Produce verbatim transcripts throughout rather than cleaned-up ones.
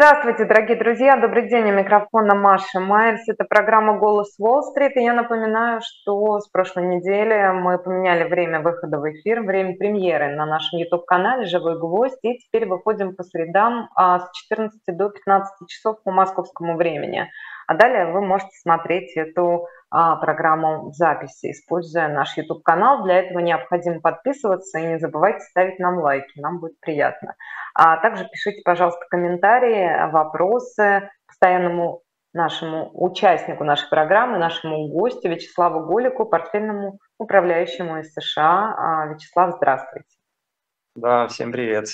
Здравствуйте, дорогие друзья. Добрый день. У микрофона Маша Майерс. Это программа «Голос Уолл-стрит». И я напоминаю, что с прошлой недели мы поменяли время выхода в эфир, время премьеры на нашем YouTube-канале «Живой гвоздь». И теперь выходим по средам с четырнадцати до пятнадцати часов по московскому времени. А далее вы можете смотреть эту программу в записи, используя наш YouTube-канал. Для этого необходимо подписываться и не забывайте ставить нам лайки, нам будет приятно. А также пишите, пожалуйста, комментарии, вопросы постоянному нашему участнику нашей программы, нашему гостю Вячеславу Голику, портфельному управляющему из США. Вячеслав, здравствуйте. Да, всем привет.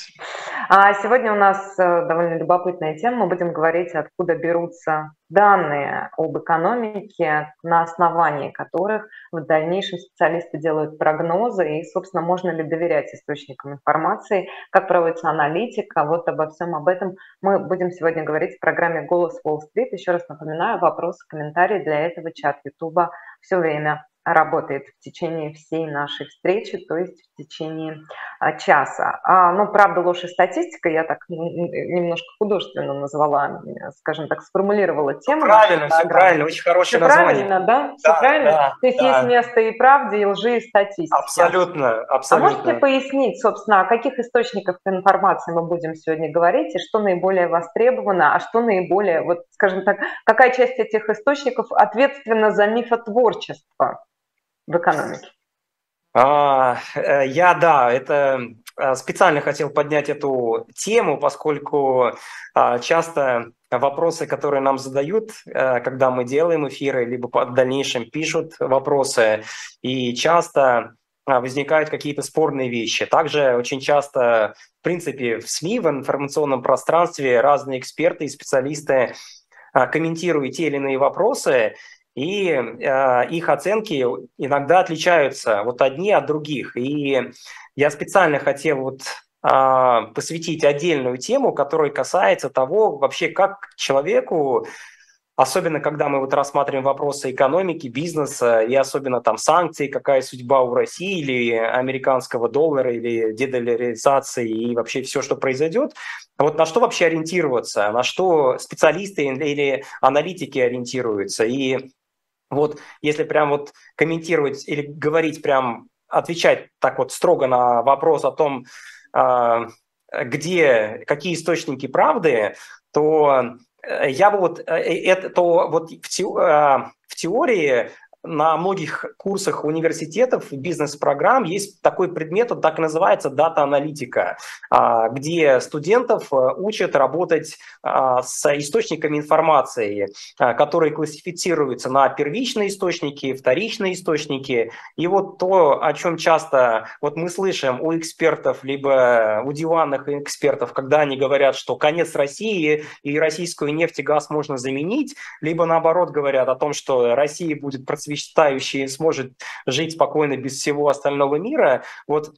Сегодня у нас довольно любопытная тема. Мы будем говорить, откуда берутся данные об экономике, на основании которых в дальнейшем специалисты делают прогнозы и, собственно, можно ли доверять источникам информации, как проводится аналитика. Вот обо всем об этом мы будем сегодня говорить в программе «Голос Уолл-стрит». Еще раз напоминаю, вопросы, комментарии для этого чат Ютуба все время работает в течение всей нашей встречи, то есть в течение часа. А, ну, правда, ложь и статистика, я так немножко художественно назвала, скажем так, сформулировала тему. Все правильно, все правильно, очень хорошее все название. Правильно, да? Да, все правильно? Да, то есть да. Есть место и правде, и лжи, и статистики. Абсолютно, абсолютно. А можете пояснить, собственно, о каких источниках информации мы будем сегодня говорить, и что наиболее востребовано, а что наиболее, вот, скажем так, какая часть этих источников ответственна за мифотворчество в экономике? А, я, да, это специально хотел поднять эту тему, поскольку часто вопросы, которые нам задают, когда мы делаем эфиры, либо в дальнейшем пишут вопросы, и часто возникают какие-то спорные вещи. Также очень часто, в принципе, в СМИ, в информационном пространстве разные эксперты и специалисты комментируют те или иные вопросы, и э, их оценки иногда отличаются вот одни от других. И я специально хотел вот, э, посвятить отдельную тему, которая касается того, вообще как человеку, особенно когда мы вот рассматриваем вопросы экономики, бизнеса, и особенно там санкции, какая судьба у России или американского доллара, или дедолларизации, и вообще все, что произойдет, вот на что вообще ориентироваться, на что специалисты или аналитики ориентируются. И вот если прям вот комментировать или говорить прям, отвечать так вот строго на вопрос о том, где, какие источники правды, то я бы вот, это, то вот в теории на многих курсах университетов, бизнес-программ есть такой предмет, он так и называется дата-аналитика, где студентов учат работать с источниками информации, которые классифицируются на первичные источники, вторичные источники. И вот то, о чем часто вот мы слышим у экспертов, либо у диванных экспертов, когда они говорят, что конец России и российскую нефть и газ можно заменить, либо наоборот говорят о том, что Россия будет процветать, мечтающий сможет жить спокойно без всего остального мира, вот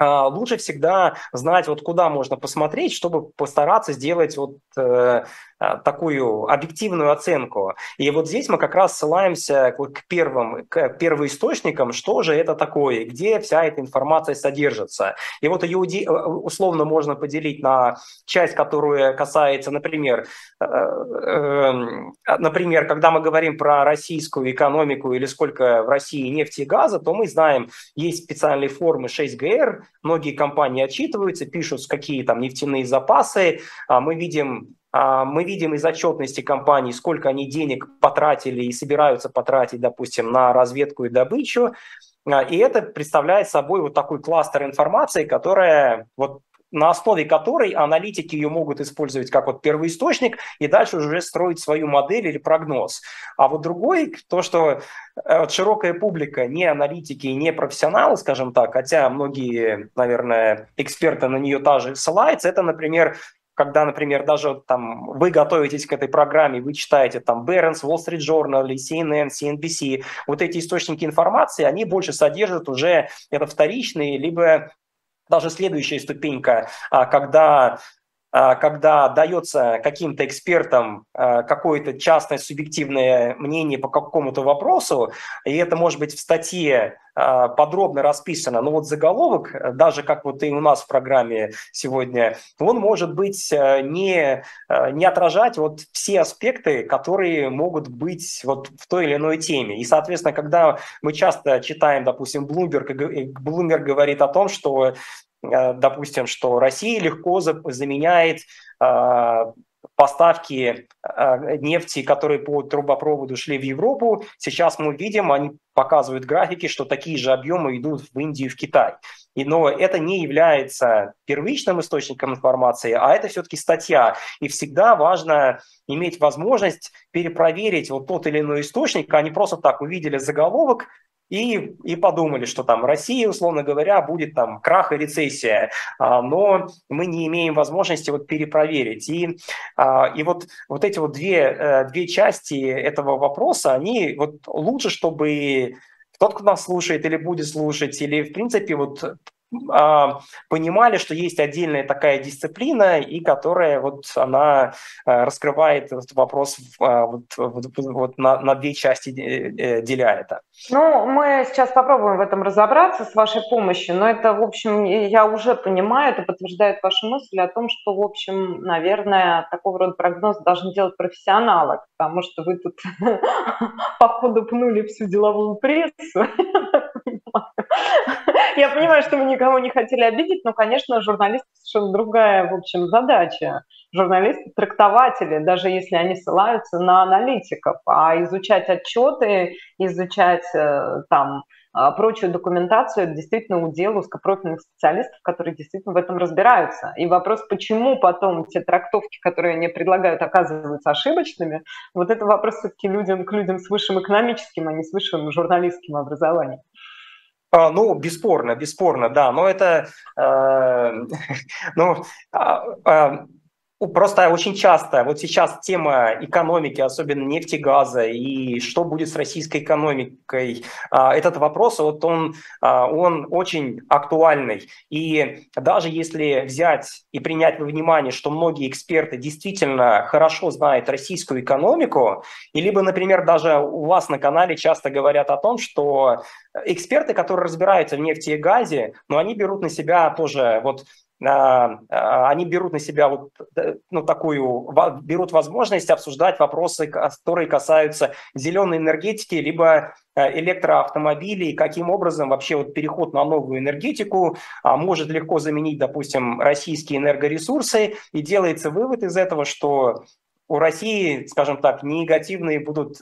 э, лучше всегда знать, вот куда можно посмотреть, чтобы постараться сделать вот э, такую объективную оценку. И вот здесь мы как раз ссылаемся к первым, к первоисточникам, что же это такое, где вся эта информация содержится. И вот ее условно можно поделить на часть, которая касается, например, например, когда мы говорим про российскую экономику или сколько в России нефти и газа, то мы знаем, есть специальные формы шесть Гэ Эр, многие компании отчитываются, пишут, какие там нефтяные запасы, мы видим, Мы видим из отчетности компаний, сколько они денег потратили и собираются потратить, допустим, на разведку и добычу. И это представляет собой вот такой кластер информации, которая, вот, на основе которой аналитики ее могут использовать как вот первоисточник и дальше уже строить свою модель или прогноз. А вот другой, то, что вот широкая публика, не аналитики и не профессионалы, скажем так, хотя многие, наверное, эксперты на нее также ссылаются, это, например, когда, например, даже там, вы готовитесь к этой программе, вы читаете там Barron's, Wall Street Journal, Си Эн Эн, Си Эн Би Си, вот эти источники информации, они больше содержат уже это вторичные, либо даже следующая ступенька, когда когда дается каким-то экспертам какое-то частное субъективное мнение по какому-то вопросу, и это может быть в статье подробно расписано, но вот заголовок, даже как вот и у нас в программе сегодня, он может быть не, не отражать вот все аспекты, которые могут быть вот в той или иной теме. И, соответственно, когда мы часто читаем, допустим, Блумберг, Блумберг говорит о том, что допустим, что Россия легко заменяет э, поставки э, нефти, которые по трубопроводу шли в Европу. Сейчас мы видим, они показывают графики, что такие же объемы идут в Индию и в Китай. И, но это не является первичным источником информации, а это все-таки статья. И всегда важно иметь возможность перепроверить вот тот или иной источник, а не просто так увидели заголовок, И, и подумали, что там Россия, условно говоря, будет там крах и рецессия, но мы не имеем возможности вот перепроверить. И, и вот, вот эти вот две, две части этого вопроса, они вот лучше, чтобы тот, кто нас слушает или будет слушать, или в принципе вот понимали, что есть отдельная такая дисциплина, и которая вот она раскрывает этот вопрос вот, вот, вот на, на две части деля это. Ну, мы сейчас попробуем в этом разобраться с вашей помощью, но это, в общем, я уже понимаю, это подтверждает вашу мысль о том, что, в общем, наверное, такого рода прогноз должны делать профессионалы, потому что вы тут походу пнули всю деловую прессу. Я понимаю, что вы никого не хотели обидеть, но, конечно, журналисты совершенно другая, в общем, задача. Журналисты – трактователи, даже если они ссылаются на аналитиков, а изучать отчеты, изучать там прочую документацию – это действительно удел узкопрофильных специалистов, которые действительно в этом разбираются. И вопрос, почему потом те трактовки, которые они предлагают, оказываются ошибочными, вот это вопрос все-таки людям, к людям с высшим экономическим, а не с высшим журналистским образованием. Ну, бесспорно, бесспорно, да, но это, э, ну, э, просто очень часто, вот сейчас тема экономики, особенно нефти, газа, и что будет с российской экономикой, э, этот вопрос, вот он, э, он очень актуальный, и даже если взять и принять во внимание, что многие эксперты действительно хорошо знают российскую экономику, и либо, например, даже у вас на канале часто говорят о том, что эксперты, которые разбираются в нефти и газе, но они берут на себя тоже вот они берут на себя вот ну, такую, берут возможность обсуждать вопросы, которые касаются зеленой энергетики, либо электроавтомобилей, каким образом вообще вот переход на новую энергетику может легко заменить, допустим, российские энергоресурсы, и делается вывод из этого, что у России, скажем так, негативные будут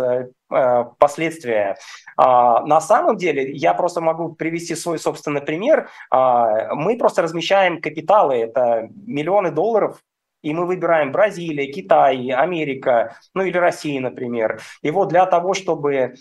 последствия. На самом деле, я просто могу привести свой собственный пример. Мы просто размещаем капиталы, это миллионы долларов, и мы выбираем Бразилия, Китай, Америка, ну или Россия, например. И вот для того, чтобы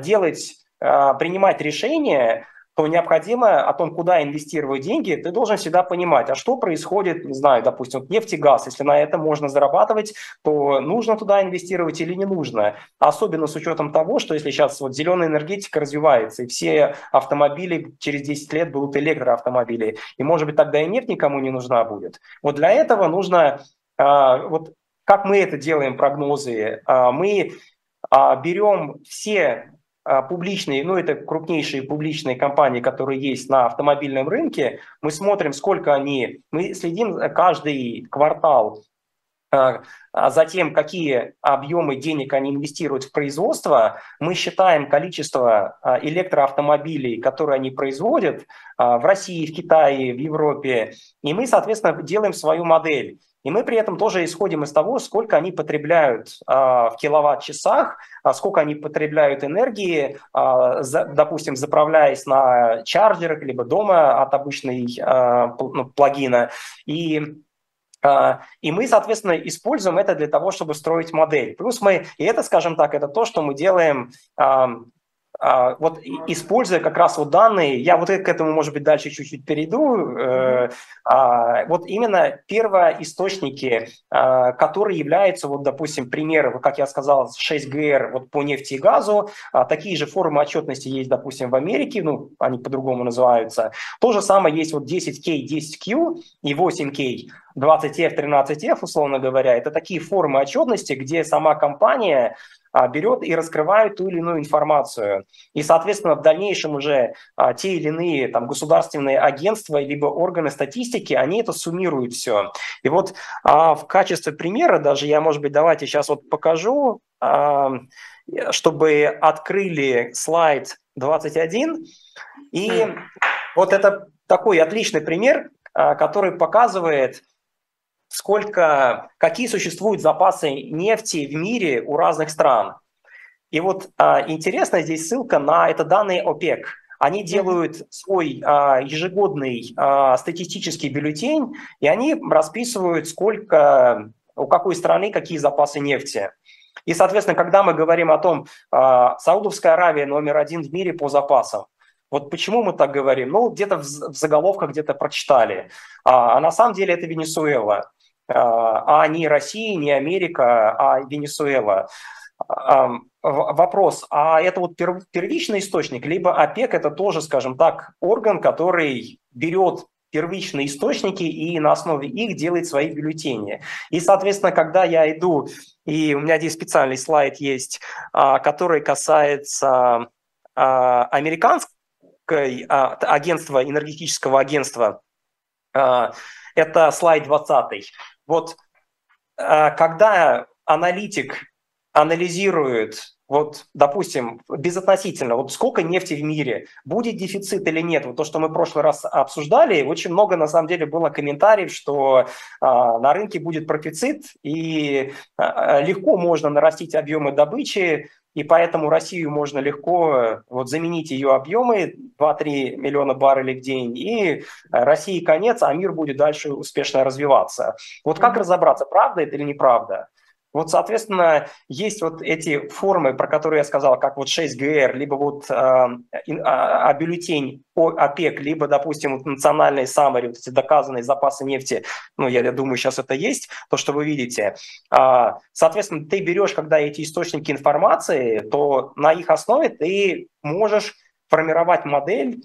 делать, принимать решения, то необходимо о том, куда инвестировать деньги, ты должен всегда понимать, а что происходит, не знаю, допустим, вот нефть и газ, если на это можно зарабатывать, то нужно туда инвестировать или не нужно. Особенно с учетом того, что если сейчас вот зеленая энергетика развивается, и все автомобили через десять лет будут электроавтомобили, и, может быть, тогда и нефть никому не нужна будет. Вот для этого нужно, вот как мы это делаем, прогнозы, мы берем все публичные, ну это крупнейшие публичные компании, которые есть на автомобильном рынке, мы смотрим, сколько они, мы следим каждый квартал за тем, какие объемы денег они инвестируют в производство, мы считаем количество электроавтомобилей, которые они производят в России, в Китае, в Европе, и мы, соответственно, делаем свою модель. И мы при этом тоже исходим из того, сколько они потребляют а, в киловатт-часах, а сколько они потребляют энергии, а, за, допустим, заправляясь на чарджерах либо дома от обычной а, плагина. И, а, и мы, соответственно, используем это для того, чтобы строить модель. Плюс мы, и это, скажем так, это то, что мы делаем а, Вот используя как раз вот данные, я вот к этому, может быть, дальше чуть-чуть перейду, вот именно первоисточники, которые являются, вот, допустим, примеры, как я сказал, шесть гэ эр вот по нефти и газу, такие же формы отчетности есть, допустим, в Америке, ну, они по-другому называются. То же самое есть вот десять кей, десять кью и восемь кей. двадцать эф, тринадцать эф, условно говоря, это такие формы отчетности, где сама компания берет и раскрывает ту или иную информацию. И, соответственно, в дальнейшем уже те или иные там, государственные агентства либо органы статистики, они это суммируют все. И вот в качестве примера даже я, может быть, давайте сейчас вот покажу, чтобы открыли слайд двадцать один. И вот это такой отличный пример, который показывает, сколько, какие существуют запасы нефти в мире у разных стран. И вот а, интересно, здесь ссылка на это данные ОПЕК. Они делают свой а, ежегодный а, статистический бюллетень, и они расписывают, сколько, у какой страны какие запасы нефти. И, соответственно, когда мы говорим о том, а, Саудовская Аравия номер один в мире по запасам. Вот почему мы так говорим? Ну, где-то в заголовках где-то прочитали. А на самом деле это Венесуэла. А не Россия, не Америка, а Венесуэла. Вопрос, а это вот первичный источник? Либо ОПЕК – это тоже, скажем так, орган, который берет первичные источники и на основе их делает свои бюллетени. И, соответственно, когда я иду, и у меня здесь специальный слайд есть, который касается американских, агентства, энергетического агентства, это слайд двадцатый. Вот когда аналитик анализирует, вот, допустим, безотносительно, вот сколько нефти в мире, будет дефицит или нет, вот то, что мы в прошлый раз обсуждали, очень много, на самом деле, было комментариев, что на рынке будет профицит, и легко можно нарастить объемы добычи, и поэтому Россию можно легко вот, заменить ее объемы два-три миллиона баррелей в день, и России конец, а мир будет дальше успешно развиваться. Вот как разобраться, правда это или неправда? Вот, соответственно, есть вот эти формы, про которые я сказал, как вот шесть гэ эр, либо вот а, а, бюллетень ОПЕК, либо, допустим, вот национальные саммари, вот эти доказанные запасы нефти. Ну, я, я думаю, сейчас это есть, то, что вы видите. А, соответственно, ты берешь, когда эти источники информации, то на их основе ты можешь формировать модель,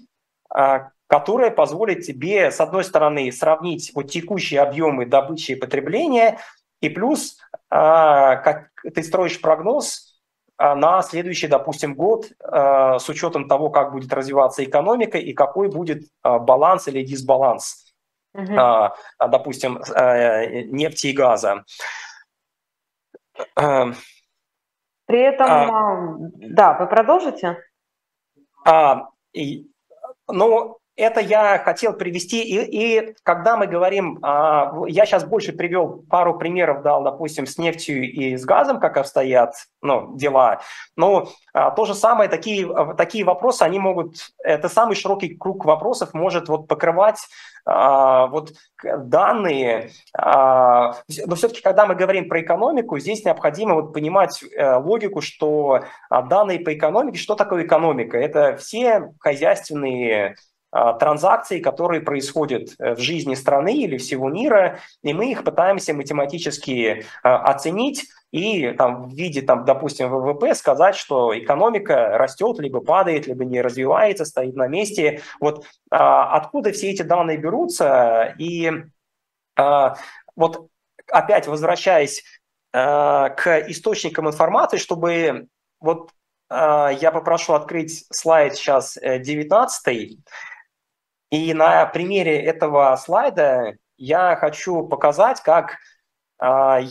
а, которая позволит тебе, с одной стороны, сравнить вот текущие объемы добычи и потребления, и плюс а, как ты строишь прогноз на следующий, допустим, год а, с учетом того, как будет развиваться экономика и какой будет а, баланс или дисбаланс, mm-hmm. а, допустим, а, нефти и газа. При этом, а, да, вы продолжите? А, и, ну... Это я хотел привести, и, и когда мы говорим, а, я сейчас больше привел пару примеров, дал, допустим, с нефтью и с газом, как обстоят ну, дела, но а, то же самое, такие, такие вопросы, они могут, это самый широкий круг вопросов может вот, покрывать а, вот, данные, а, но все-таки, когда мы говорим про экономику, здесь необходимо вот, понимать а, логику, что а, данные по экономике, что такое экономика? Это все хозяйственные транзакции, которые происходят в жизни страны или всего мира, и мы их пытаемся математически оценить и там, в виде, там, допустим, вэ вэ пэ сказать, что экономика растет, либо падает, либо не развивается, стоит на месте. Вот откуда все эти данные берутся? И вот опять возвращаясь к источникам информации, чтобы вот я попрошу открыть слайд сейчас девятнадцатый. И на примере этого слайда я хочу показать, как,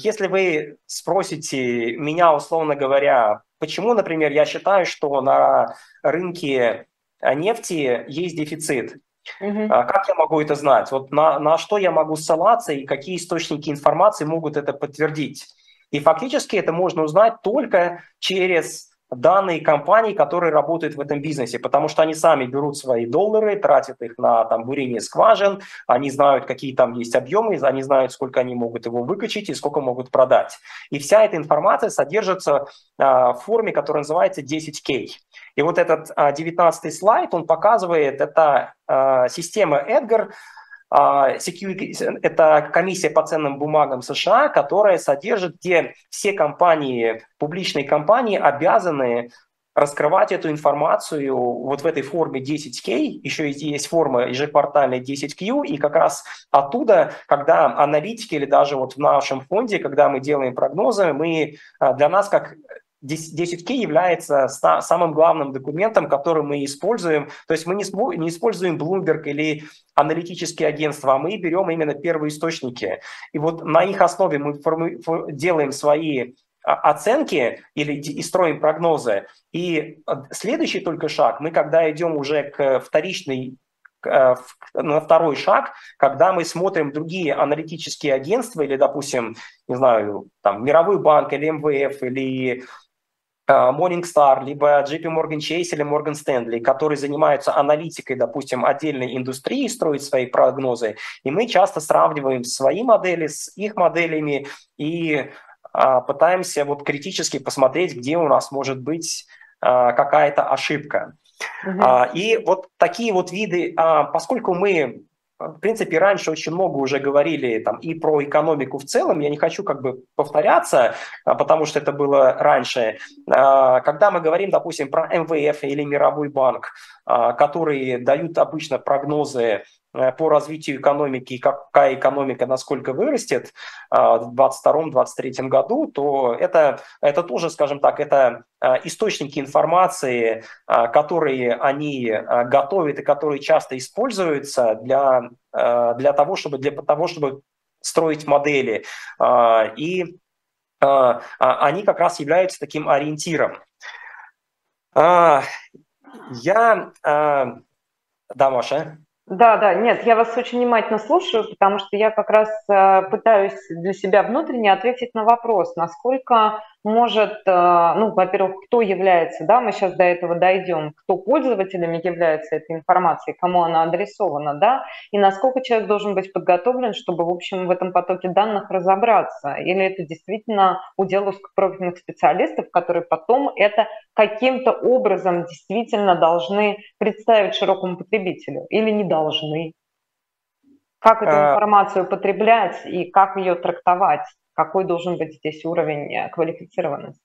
если вы спросите меня, условно говоря, почему, например, я считаю, что на рынке нефти есть дефицит, угу. Как я могу это знать? Вот на, на что я могу ссылаться и какие источники информации могут это подтвердить? И фактически это можно узнать только через данные компаний, которые работают в этом бизнесе, потому что они сами берут свои доллары, тратят их на там, бурение скважин, они знают, какие там есть объемы, они знают, сколько они могут его выкачать и сколько могут продать. И вся эта информация содержится а, в форме, которая называется десять кей. И вот этот а, девятнадцатый слайд, он показывает, это а, система Edgar, это комиссия по ценным бумагам США, которая содержит, где все компании, публичные компании обязаны раскрывать эту информацию вот в этой форме десять кей, еще есть форма ежеквартальной десять кью, и как раз оттуда, когда аналитики или даже вот в нашем фонде, когда мы делаем прогнозы, мы, для нас как... десять кей является самым главным документом, который мы используем. То есть мы не используем Bloomberg или аналитические агентства, а мы берем именно первоисточники. И вот на их основе мы делаем свои оценки или и строим прогнозы. И следующий только шаг, мы когда идем уже к вторичной, на второй шаг, когда мы смотрим другие аналитические агентства или, допустим, не знаю, там, Мировой банк или эм вэ эф или... Morningstar, либо джей пи Morgan Chase или Morgan Stanley, которые занимаются аналитикой, допустим, отдельной индустрии, строят свои прогнозы. И мы часто сравниваем свои модели с их моделями и а, пытаемся вот критически посмотреть, где у нас может быть а, какая-то ошибка. Mm-hmm. а, и вот такие вот виды, а, поскольку мы... В принципе, раньше очень много уже говорили там, и про экономику в целом. Я не хочу как бы повторяться, потому что это было раньше. Когда мы говорим, допустим, про эм вэ эф или Мировой банк, которые дают обычно прогнозы по развитию экономики, какая экономика насколько вырастет в двадцать втором — двадцать третьем году, то это, это тоже, скажем так, это источники информации, которые они готовят и которые часто используются для, для, того, чтобы, для того, чтобы строить модели. И они как раз являются таким ориентиром. Я... Да, Маша? Да, да, нет, я вас очень внимательно слушаю, потому что я как раз пытаюсь для себя внутренне ответить на вопрос, насколько может, ну, во-первых, кто является, да, мы сейчас до этого дойдем, кто пользователями является этой информацией, кому она адресована, да, и насколько человек должен быть подготовлен, чтобы, в общем, в этом потоке данных разобраться, или это действительно удел узкопрофильных специалистов, которые потом это каким-то образом действительно должны представить широкому потребителю, или не должны, как эту информацию потреблять и как ее трактовать. Какой должен быть здесь уровень квалифицированности?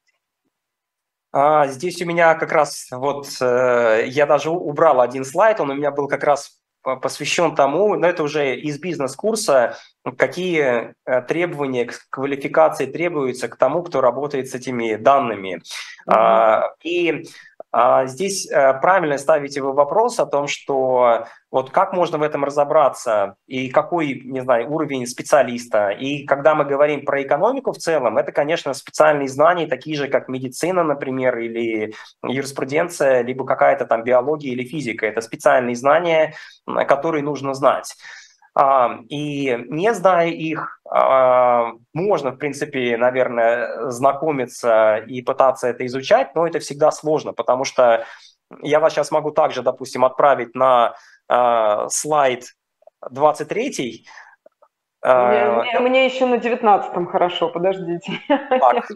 А, здесь у меня как раз, вот я даже убрал один слайд, он у меня был как раз посвящен тому, но это уже из бизнес-курса, какие требования к квалификации требуются к тому, кто работает с этими данными. Mm-hmm. а, и а, здесь правильно ставите вы вопрос о том, что вот как можно в этом разобраться, и какой, не знаю, уровень специалиста. И когда мы говорим про экономику в целом, это, конечно, специальные знания, такие же, как медицина, например, или юриспруденция, либо какая-то там биология или физика. Это специальные знания, которые нужно знать. И не зная их, можно, в принципе, наверное, знакомиться и пытаться это изучать, но это всегда сложно, потому что я вас сейчас могу также, допустим, отправить на Uh, слайд двадцать третий. Uh, мне, мне еще на девятнадцатом хорошо, подождите. Так.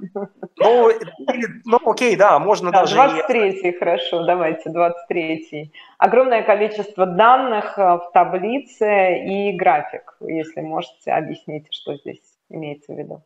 Ну, или, ну, окей, да, можно да, даже... двадцать третий, и... хорошо, давайте, двадцать третий. Огромное количество данных в таблице и график, если можете объяснить, что здесь имеется в виду.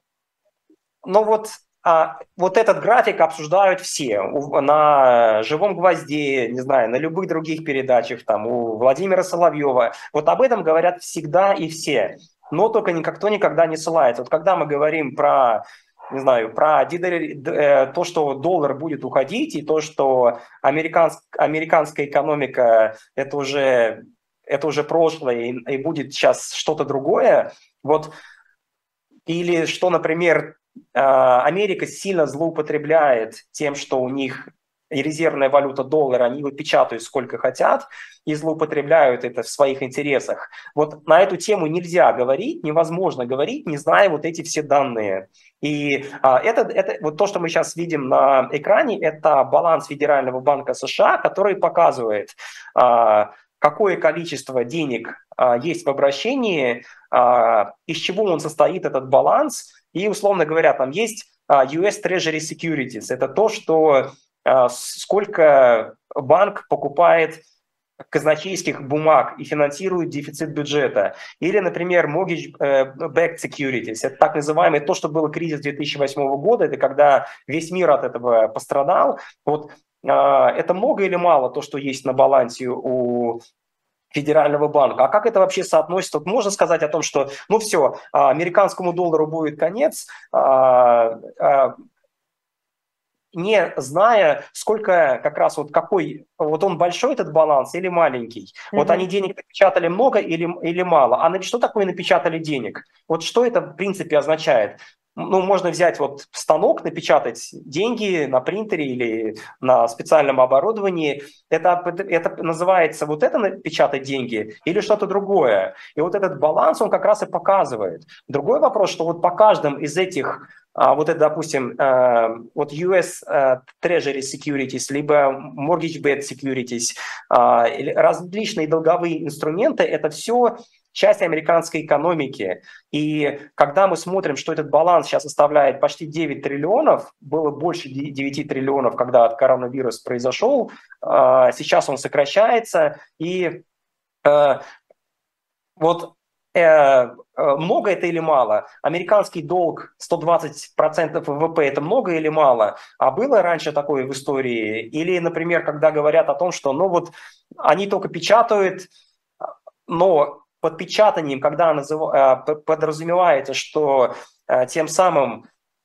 Ну вот... А вот этот график обсуждают все на «Живом гвозде», не знаю, на любых других передачах, там, у Владимира Соловьева. Вот об этом говорят всегда и все, но только никто никогда не ссылается. Вот когда мы говорим про, не знаю, про то, что доллар будет уходить, и то, что американск, американская экономика – это уже, это уже прошлое, и, и будет сейчас что-то другое, вот, или что, например, Америка сильно злоупотребляет тем, что у них и резервная валюта доллара, они его печатают сколько хотят и злоупотребляют это в своих интересах. Вот на эту тему нельзя говорить, невозможно говорить, не зная вот эти все данные. И а, это, это, вот то, что мы сейчас видим на экране, это баланс Федерального банка США, который показывает, а, какое количество денег а, есть в обращении, а, из чего он состоит, этот баланс. И, условно говоря, там есть ю эс Treasury Securities. Это то, что сколько банк покупает казначейских бумаг и финансирует дефицит бюджета. Или, например, mortgage-backed securities. Это так называемое то, что было кризис две тысячи восьмого года. Это когда весь мир от этого пострадал. Вот это много или мало то, что есть на балансе у Федерального банка. А как это вообще соотносится? Вот можно сказать о том, что, ну все, американскому доллару будет конец, не зная, сколько как раз вот какой, вот он большой этот баланс или маленький? Mm-hmm. Вот они денег напечатали много или, или мало? А что такое напечатали денег? Вот что это в принципе означает? Ну, можно взять вот станок, напечатать деньги на принтере или на специальном оборудовании. Это, это называется вот это напечатать деньги или что-то другое. И вот этот баланс он как раз и показывает. Другой вопрос, что вот по каждому из этих, вот это, допустим, вот ю эс Treasury Securities, либо Mortgage-Backed Securities, различные долговые инструменты, это все часть американской экономики. И когда мы смотрим, что этот баланс сейчас составляет почти девять триллионов, было больше девяти триллионов, когда коронавирус произошел, сейчас он сокращается. И вот много это или мало? Американский долг сто двадцать процентов ВВП – это много или мало? А было раньше такое в истории? Или, например, когда говорят о том, что ну вот они только печатают, но под печатанием, когда подразумевается, что тем самым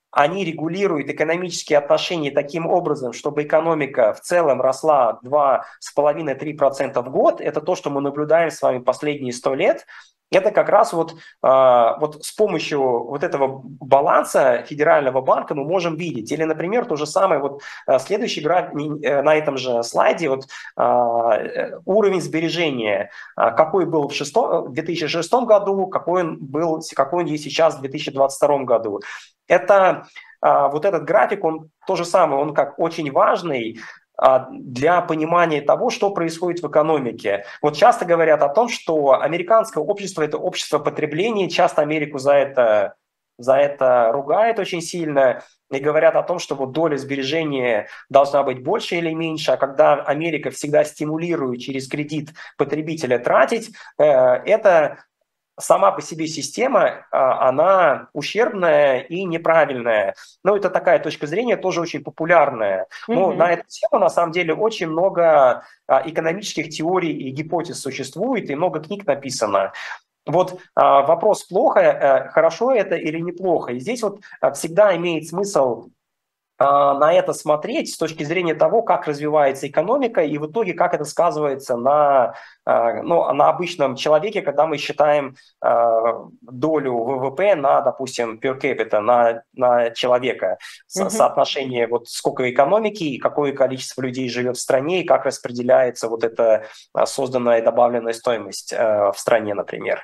они регулируют экономические отношения таким образом, чтобы экономика в целом росла два с половиной - три процента в год, это то, что мы наблюдаем с вами последние сто лет, это как раз вот, вот с помощью вот этого баланса Федерального банка мы можем видеть. Или, например, то же самое, вот следующий график на этом же слайде, вот уровень сбережения, какой был в две тысячи шестом году, какой он был, какой он есть сейчас в две тысячи двадцать втором году. Это вот этот график, он то же самое, он как очень важный для понимания того, что происходит в экономике. Вот часто говорят о том, что американское общество – это общество потребления, часто Америку за это, за это ругают очень сильно, и говорят о том, что вот доля сбережения должна быть больше или меньше, а когда Америка всегда стимулирует через кредит потребителя тратить, это сама по себе система, она ущербная и неправильная. Ну, это такая точка зрения, тоже очень популярная. Mm-hmm. Но на эту тему, на самом деле, очень много экономических теорий и гипотез существует, и много книг написано. Вот вопрос плохо, хорошо это или неплохо. И здесь вот всегда имеет смысл на это смотреть с точки зрения того, как развивается экономика и в итоге как это сказывается на, ну, на обычном человеке, когда мы считаем долю ВВП на, допустим, per capita, на, на человека, mm-hmm. соотношение вот сколько экономики и какое количество людей живет в стране и как распределяется вот эта созданная добавленная стоимость в стране, например.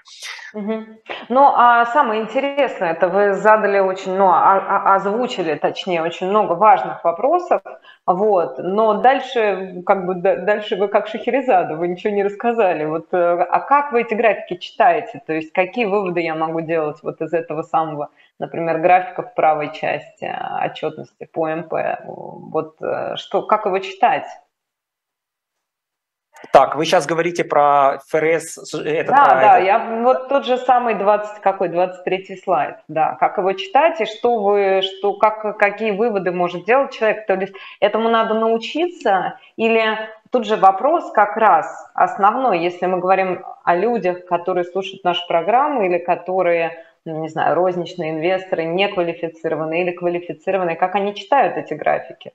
Mm-hmm. Ну, а самое интересное, это вы задали очень, ну, озвучили, точнее, очень много важных вопросов, вот, но дальше, как бы, дальше вы как Шахерезада, вы ничего не рассказали, вот, а как вы эти графики читаете, то есть какие выводы я могу делать вот из этого самого, например, графика в правой части отчетности по МП, вот, что, как его читать? Так, вы сейчас говорите про ФРС. Это, да, про да, это. Я, вот тот же самый двадцать, какой, двадцать третий слайд. Да, как его читать и что вы, что, как, какие выводы может делать человек. То есть этому надо научиться или тут же вопрос как раз основной, если мы говорим о людях, которые слушают нашу программу или которые, ну, не знаю, розничные инвесторы, неквалифицированные или квалифицированные, как они читают эти графики?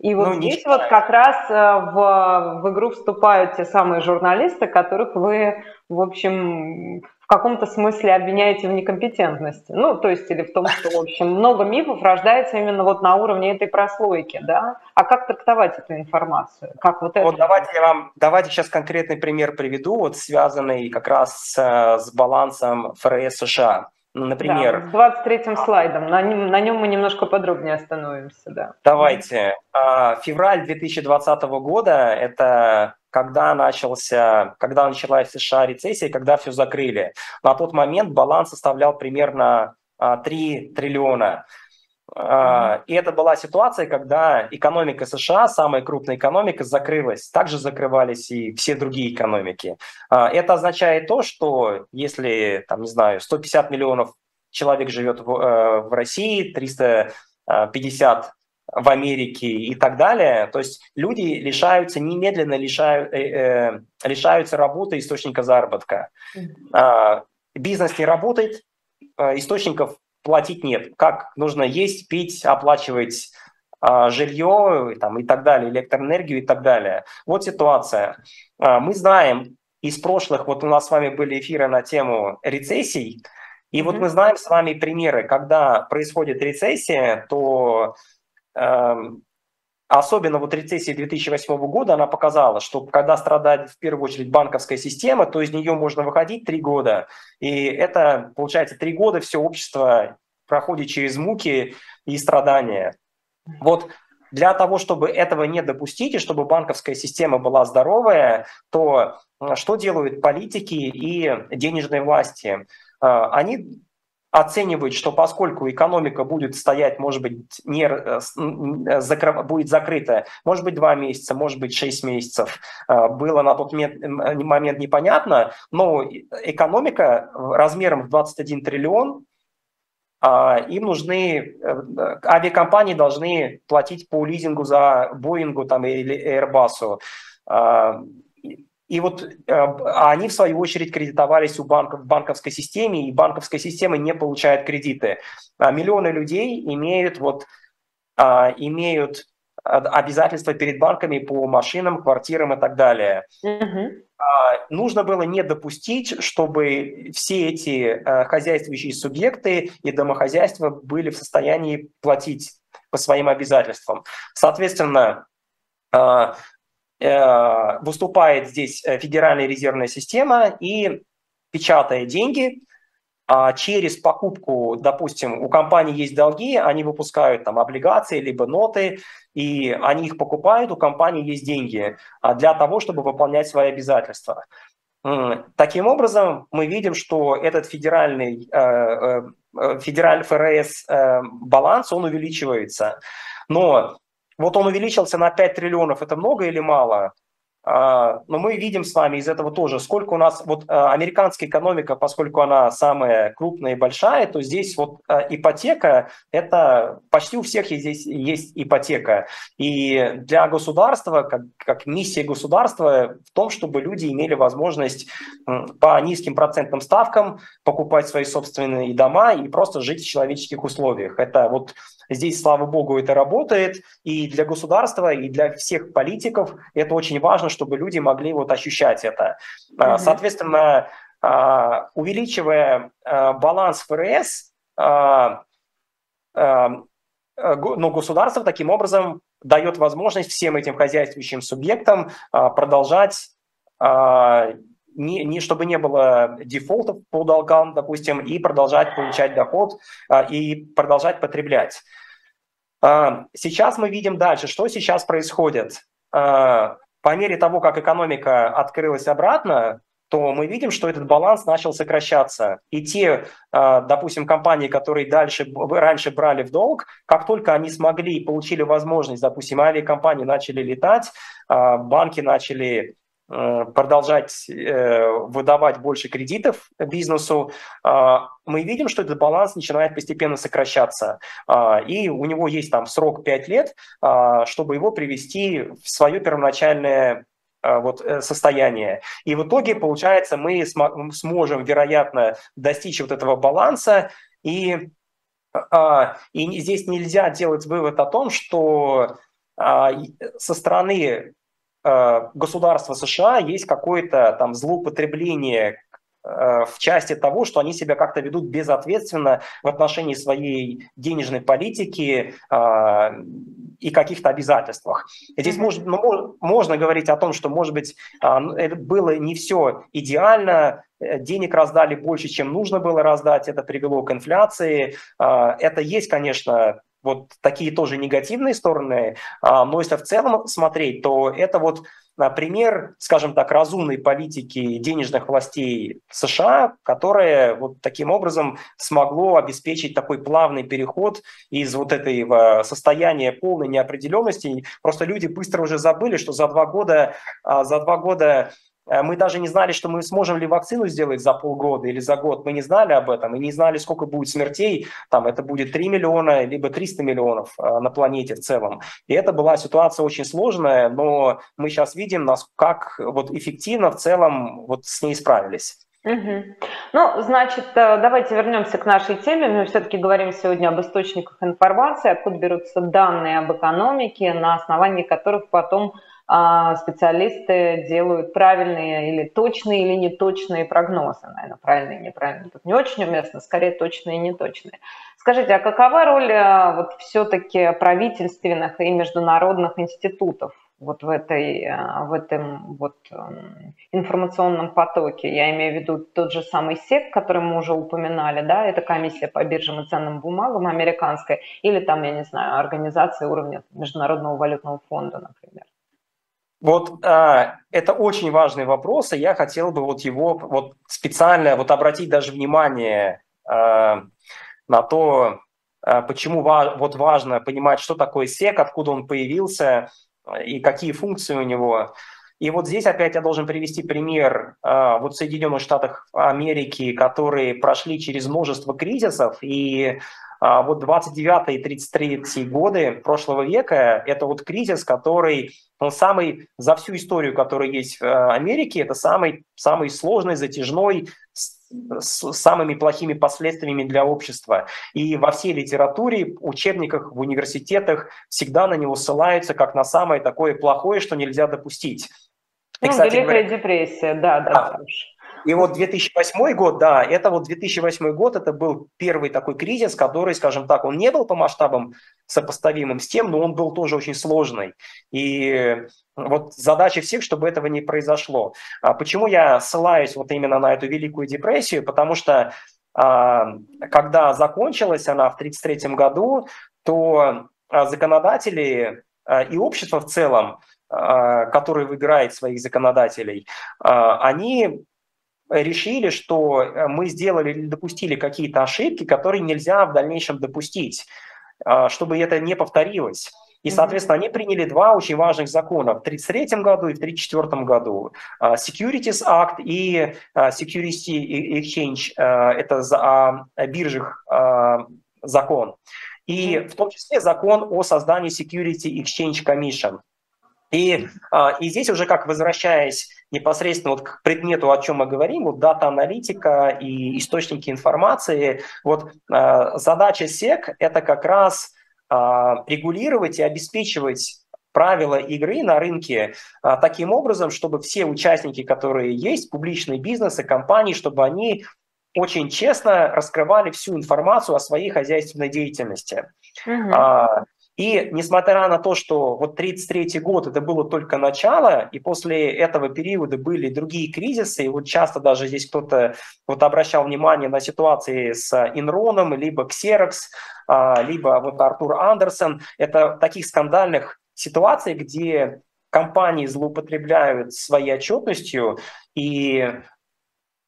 И вот ну, здесь вот как раз в, в игру вступают те самые журналисты, которых вы, в общем, в каком-то смысле обвиняете в некомпетентности. Ну, то есть, или в том, что, в общем, много мифов рождается именно вот на уровне этой прослойки, да? А как трактовать эту информацию? Как вот вот это? Давайте я вам, давайте сейчас конкретный пример приведу, вот связанный как раз с, с балансом ФРС США. Ну, например... Да, с двадцать третьим слайдом, на нем, на нем мы немножко подробнее остановимся, да. Давайте. Февраль две тысячи двадцатого года – это... Когда, начался, когда началась в США рецессия, когда все закрыли. На тот момент баланс составлял примерно три триллиона. Mm-hmm. И это была ситуация, когда экономика США, самая крупная экономика, закрылась. Также закрывались и все другие экономики. Это означает то, что если, там, не знаю, сто пятьдесят миллионов человек живет в, в России, триста пятьдесят в Америке и так далее, то есть люди лишаются, немедленно лишают, э, э, лишаются работы, источника заработка. Э, бизнес не работает, э, источников платить нет. Как нужно есть, пить, оплачивать э, жилье там, и так далее, электроэнергию и так далее. Вот ситуация. Э, мы знаем из прошлых, вот у нас с вами были эфиры на тему рецессий, и mm-hmm. вот мы знаем с вами примеры, когда происходит рецессия, то... Особенно вот рецессия две тысячи восьмого года, она показала, что когда страдает в первую очередь банковская система, то из нее можно выходить три года. И это, получается, три года все общество проходит через муки и страдания. Вот для того, чтобы этого не допустить, и чтобы банковская система была здоровая, то что делают политики и денежные власти? Они... оценивают, что поскольку экономика будет стоять, может быть, не, закры, будет закрыта, может быть, два месяца, может быть, шесть месяцев, было на тот момент непонятно, но экономика размером в двадцать один триллион, им нужны, авиакомпании должны платить по лизингу за Боингу там, или Airbus'у. И вот они, в свою очередь, кредитовались у банков в банковской системе, и банковская система не получает кредиты. Миллионы людей имеют, вот, имеют обязательства перед банками по машинам, квартирам и так далее. Mm-hmm. Нужно было не допустить, чтобы все эти хозяйствующие субъекты и домохозяйства были в состоянии платить по своим обязательствам. Соответственно, выступает здесь Федеральная резервная система и, печатая деньги, через покупку, допустим, у компании есть долги, они выпускают там облигации, либо ноты, и они их покупают, у компании есть деньги для того, чтобы выполнять свои обязательства. Таким образом, мы видим, что этот федеральный, федеральный ФРС баланс, он увеличивается. Но... Вот он увеличился на пять триллионов, это много или мало? Но мы видим с вами из этого тоже, сколько у нас, вот американская экономика, поскольку она самая крупная и большая, то здесь вот ипотека, это почти у всех здесь есть ипотека. И для государства, как, как миссия государства в том, чтобы люди имели возможность по низким процентным ставкам покупать свои собственные дома и просто жить в человеческих условиях. Это вот здесь, слава богу, это работает, и для государства, и для всех политиков это очень важно, чтобы люди могли вот ощущать это. Mm-hmm. Соответственно, увеличивая баланс ФРС, но государство таким образом дает возможность всем этим хозяйствующим субъектам продолжать, чтобы не было дефолтов по долгам, допустим, и продолжать получать доход, и продолжать потреблять. Сейчас мы видим дальше, что сейчас происходит. По мере того, как экономика открылась обратно, то мы видим, что этот баланс начал сокращаться. И те, допустим, компании, которые дальше, раньше брали в долг, как только они смогли и получили возможность, допустим, авиакомпании начали летать, банки начали продолжать выдавать больше кредитов бизнесу, мы видим, что этот баланс начинает постепенно сокращаться. И у него есть там срок пять лет, чтобы его привести в свое первоначальное вот состояние. И в итоге, получается, мы сможем, вероятно, достичь вот этого баланса. И, и здесь нельзя делать вывод о том, что со стороны государства США есть какое-то там злоупотребление в части того, что они себя как-то ведут безответственно в отношении своей денежной политики и каких-то обязательствах. Здесь можно, ну, можно говорить о том, что, может быть, было не все идеально, денег раздали больше, чем нужно было раздать, это привело к инфляции. Это есть, конечно, вот такие тоже негативные стороны, но если в целом смотреть, то это вот пример, скажем так, разумной политики денежных властей США, которая вот таким образом смогло обеспечить такой плавный переход из вот этого состояния полной неопределенности. Просто люди быстро уже забыли, что за два года, за два года мы даже не знали, что мы сможем ли вакцину сделать за полгода или за год. Мы не знали об этом и не знали, сколько будет смертей. Там это будет три миллиона, либо триста миллионов на планете в целом. И это была ситуация очень сложная, но мы сейчас видим, как вот эффективно в целом вот с ней справились. Угу. Ну, значит, давайте вернемся к нашей теме. Мы все-таки говорим сегодня об источниках информации, откуда берутся данные об экономике, на основании которых потом специалисты делают правильные или точные, или неточные прогнозы. Наверное, правильные и неправильные тут не очень уместно, скорее точные и неточные. Скажите, а какова роль вот все-таки правительственных и международных институтов вот в, этой, в этом вот информационном потоке? Я имею в виду тот же самый эс и си, который мы уже упоминали, да, это комиссия по биржам и ценным бумагам американская, или там, я не знаю, организация уровня Международного валютного фонда, например. Вот а, это очень важный вопрос, и я хотел бы вот его вот специально вот обратить даже внимание а, на то, а, почему ва- вот важно понимать, что такое эс и си, откуда он появился и какие функции у него. И вот здесь опять я должен привести пример вот Соединенных Штатов Америки, которые прошли через множество кризисов, и вот двадцать девятый и тридцать третий годы прошлого века – это вот кризис, который, он самый, за всю историю, которая есть в Америке, это самый, самый сложный, затяжной, с самыми плохими последствиями для общества. И во всей литературе, учебниках, в университетах всегда на него ссылаются как на самое такое плохое, что нельзя допустить. И, ну, кстати, Великая говоря... депрессия, да, да. да. И вот две тысячи восьмой год, да, это вот две тысячи восьмой год, это был первый такой кризис, который, скажем так, он не был по масштабам сопоставимым с тем, но он был тоже очень сложный. И вот задача всех, чтобы этого не произошло. Почему я ссылаюсь вот именно на эту Великую депрессию? Потому что когда закончилась она в тридцать третьем году, то законодатели и общество в целом, которое выбирает своих законодателей, они решили, что мы сделали или допустили какие-то ошибки, которые нельзя в дальнейшем допустить, чтобы это не повторилось. И, соответственно, они приняли два очень важных закона в тридцать третьем году и в тридцать четвёртом году. Securities Act и Security Exchange – это за биржах закон. И в том числе закон о создании Security Exchange Commission. И, и здесь уже, как возвращаясь непосредственно вот к предмету, о чем мы говорим, вот дата-аналитика и источники информации, вот задача эс и си – это как раз регулировать и обеспечивать правила игры на рынке таким образом, чтобы все участники, которые есть, публичные бизнесы, компании, чтобы они очень честно раскрывали всю информацию о своей хозяйственной деятельности. Mm-hmm. И несмотря на то, что вот тридцать третий год это было только начало, и после этого периода были другие кризисы, и вот часто даже здесь кто-то вот обращал внимание на ситуации с Enron, либо Xerox, либо вот Arthur Andersen, это таких скандальных ситуаций, где компании злоупотребляют своей отчетностью и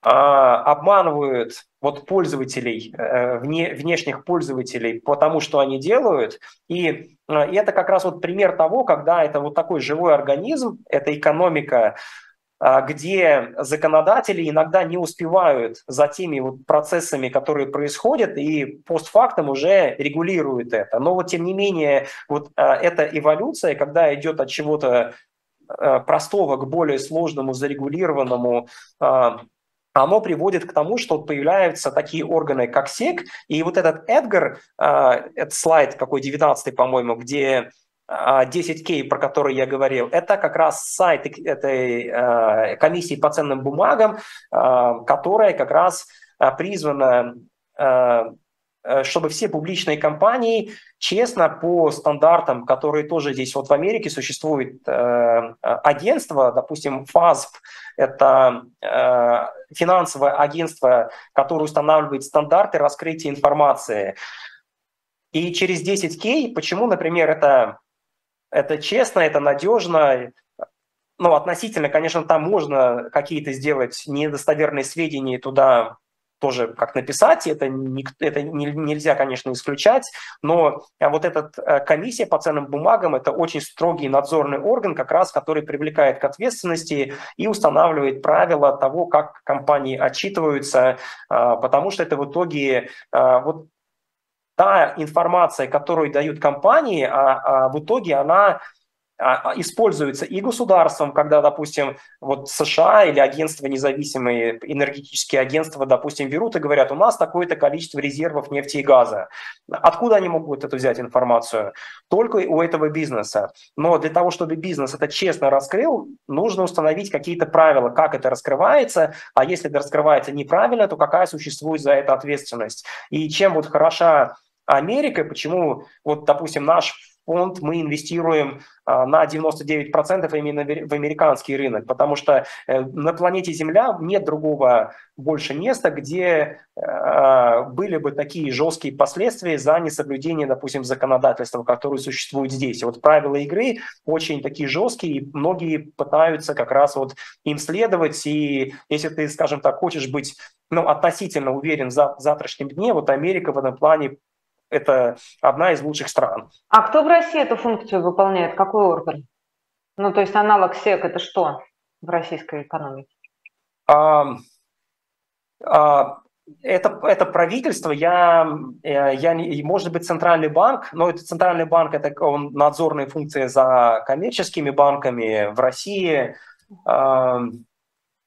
обманывают вот пользователей, вне, внешних пользователей по тому, что они делают. И, и это как раз вот пример того, когда это вот такой живой организм, это экономика, где законодатели иногда не успевают за теми вот процессами, которые происходят, и постфактум уже регулируют это. Но вот тем не менее вот эта эволюция, когда идет от чего-то простого к более сложному, зарегулированному, оно приводит к тому, что появляются такие органы, как эс и си. И вот этот Edgar, этот слайд какой девятнадцатый, по-моему, где десять кей, про который я говорил, это как раз сайт этой комиссии по ценным бумагам, которая как раз призвана, чтобы все публичные компании честно по стандартам, которые тоже здесь вот в Америке существует, агентство, допустим, фасб, это финансовое агентство, которое устанавливает стандарты раскрытия информации. И через десять кей, почему, например, это... Это честно, это надежно. Ну, относительно, конечно, там можно какие-то сделать недостоверные сведения, туда тоже как написать. Это, не, это не, нельзя, конечно, исключать. Но вот эта комиссия по ценным бумагам – это очень строгий надзорный орган, как раз который привлекает к ответственности и устанавливает правила того, как компании отчитываются, потому что это в итоге… вот та информация, которую дают компании, а, а в итоге она используется и государством, когда, допустим, вот США или агентства независимые, энергетические агентства, допустим, берут и говорят, у нас такое-то количество резервов нефти и газа. Откуда они могут эту взять информацию? Только у этого бизнеса. Но для того, чтобы бизнес это честно раскрыл, нужно установить какие-то правила, как это раскрывается, а если это раскрывается неправильно, то какая существует за это ответственность. И чем вот хороша Америка, почему, вот, допустим, наш фонд мы инвестируем на девяносто девять процентов именно в американский рынок, потому что на планете Земля нет другого больше места, где были бы такие жесткие последствия за несоблюдение, допустим, законодательства, которое существует здесь. И вот правила игры очень такие жесткие, и многие пытаются как раз вот им следовать. И если ты, скажем так, хочешь быть, ну, относительно уверен в завтрашнем дне, вот Америка в этом плане это одна из лучших стран. А кто в России эту функцию выполняет? Какой орган? Ну, то есть аналог эс и си это что в российской экономике? А, а, это, это правительство, я, я, может быть, центральный банк, но это центральный банк, это он, надзорные функции за коммерческими банками в России. А,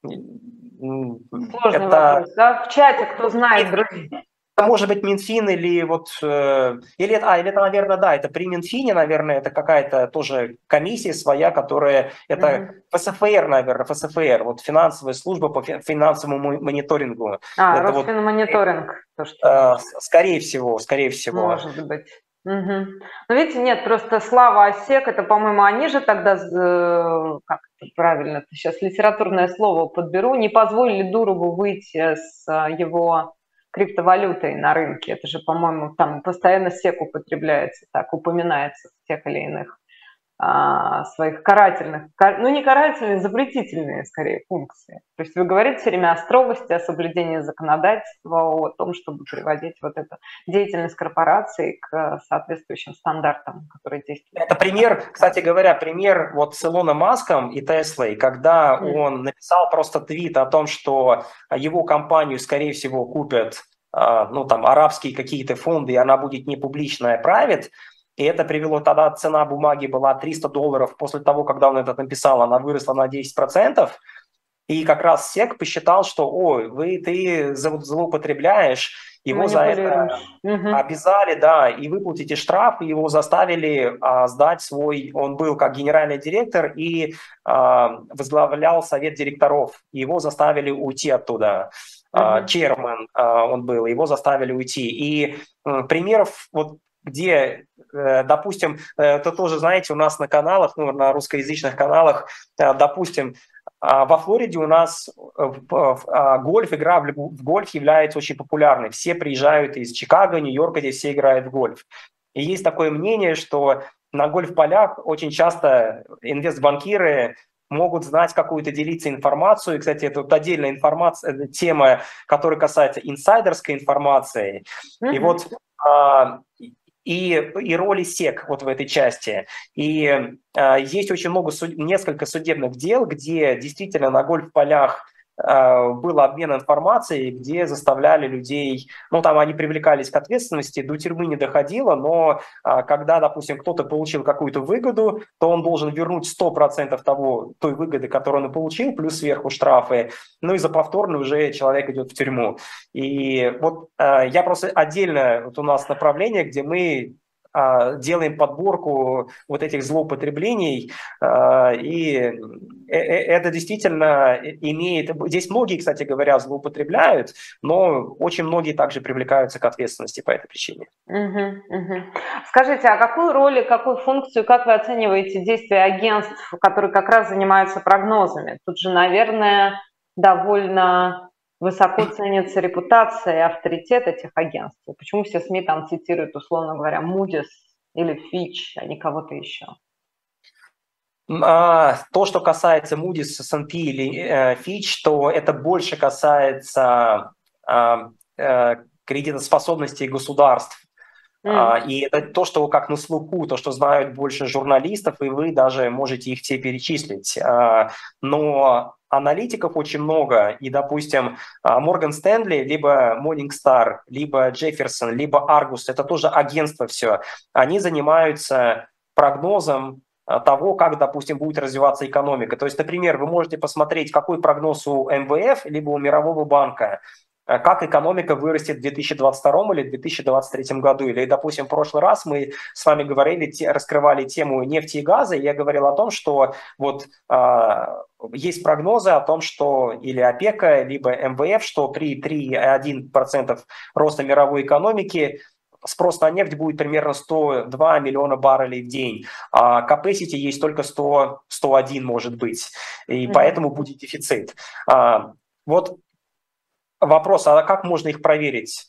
Сложный это... вопрос, да? В чате, кто знает, друзья. Может быть, Минфин или вот... Или, а, или это, наверное, да, это при Минфине, наверное, это какая-то тоже комиссия своя, которая... Это mm-hmm. ФСФР, наверное, ФСФР, вот финансовая служба по финансовому мониторингу. А, Росфинмониторинг. Вот, э, скорее всего, скорее всего. Может быть. Угу. Ну, видите, нет, просто слава эс и си, это, по-моему, они же тогда, как это правильно, сейчас литературное слово подберу, не позволили Дурову выйти с его... криптовалютой на рынке. Это же, по-моему, там постоянно эс и си употребляется, так упоминается в тех или иных а, своих карательных, кар... ну не карательные, запретительные, скорее, функции. То есть вы говорите все время о строгости, о соблюдении законодательства, о том, чтобы приводить вот эту деятельность корпораций к соответствующим стандартам, которые действуют. Это пример, кстати говоря, пример вот с Илоном Маском и Теслой, когда mm. он написал просто твит о том, что его компанию, скорее всего, купят, ну там, арабские какие-то фонды, и она будет не публичная, private. И это привело, тогда цена бумаги была триста долларов, после того, когда он это написал, она выросла на десять процентов, и как раз эс и си посчитал, что ой, вы, ты злоупотребляешь, его за это угу. обязали, да, и выплатите штраф, его заставили а, сдать свой, он был как генеральный директор и а, возглавлял совет директоров, его заставили уйти оттуда. Черман угу. а, он был, его заставили уйти. И м, примеров вот где, допустим, это тоже, знаете, у нас на каналах, ну, на русскоязычных каналах, допустим, во Флориде у нас гольф, игра в гольф является очень популярной. Все приезжают из Чикаго, Нью-Йорка, где все играют в гольф. И есть такое мнение, что на гольф-полях очень часто инвестбанкиры могут знать какую-то, делиться информацию. И, кстати, это вот отдельная информация, тема, которая касается инсайдерской информации. Mm-hmm. И вот... И, и роли эс и си вот в этой части. И э, есть очень много, суд, несколько судебных дел, где действительно на гольф-полях э, был обмен информацией, где заставляли людей, ну там они привлекались к ответственности, до тюрьмы не доходило, но э, когда, допустим, кто-то получил какую-то выгоду, то он должен вернуть сто процентов того, той выгоды, которую он получил, плюс сверху штрафы, ну и за повторно уже человек идет в тюрьму. И вот э, я просто отдельно, вот у нас направление, где мы делаем подборку вот этих злоупотреблений, и это действительно имеет... Здесь многие, кстати говоря, злоупотребляют, но очень многие также привлекаются к ответственности по этой причине. Угу, угу. Скажите, а какую роль, какую функцию, как вы оцениваете действия агентств, которые как раз занимаются прогнозами? Тут же, наверное, довольно высоко ценится репутация и авторитет этих агентств. Почему все СМИ там цитируют, условно говоря, Moody's или Fitch, а не кого-то еще? То, что касается Moody's, эс энд пи или Fitch, то это больше касается кредитоспособности государств. Mm. И это то, что как на слуху, то, что знают больше журналистов, и вы даже можете их все перечислить. Но аналитиков очень много, и, допустим, Morgan Stanley, либо Morningstar, либо Jefferson, либо Argus, это тоже агентство все, они занимаются прогнозом того, как, допустим, будет развиваться экономика. То есть, например, вы можете посмотреть, какой прогноз у эм вэ эф, либо у Мирового банка, как экономика вырастет в две тысячи двадцать втором или две тысячи двадцать третьем году. Или, допустим, в прошлый раз мы с вами говорили, раскрывали тему нефти и газа, и я говорил о том, что вот а, есть прогнозы о том, что или ОПЕКа, либо эм вэ эф, что при три целых одна десятая процента роста мировой экономики спрос на нефть будет примерно сто два миллиона баррелей в день, а capacity есть только сто, сто один, может быть, и mm-hmm. поэтому будет дефицит. А, вот вопрос, а как можно их проверить?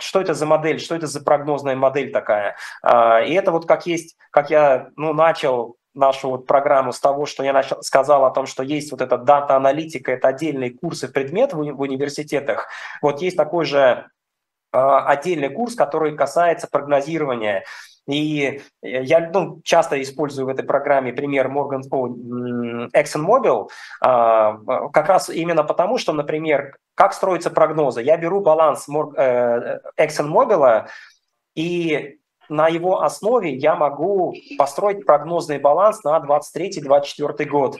Что это за модель, что это за прогнозная модель такая? И это вот как есть, как я ну, начал нашу вот программу с того, что я начал, сказал о том, что есть вот эта дата-аналитика, это отдельные курсы, предмет в университетах. Вот есть такой же отдельный курс, который касается прогнозирования. И я ну, часто использую в этой программе пример Morgan, oh, Exxon Mobil, как раз именно потому, что, например, как строятся прогнозы. Я беру баланс Exxon Mobil, и на его основе я могу построить прогнозный баланс на двадцать третий — двадцать четвёртый год,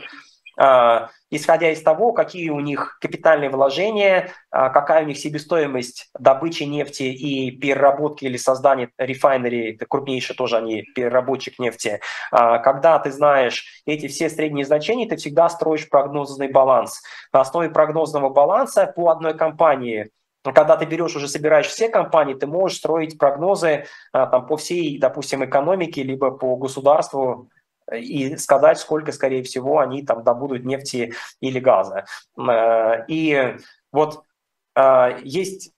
исходя из того, какие у них капитальные вложения, какая у них себестоимость добычи нефти и переработки или создания рефайнери, это крупнейший тоже они переработчик нефти. Когда ты знаешь эти все средние значения, ты всегда строишь прогнозный баланс. На основе прогнозного баланса по одной компании, когда ты берешь, уже собираешь все компании, ты можешь строить прогнозы там, по всей, допустим, экономике, либо по государству, и сказать, сколько, скорее всего, они там добудут нефти или газа. И вот есть,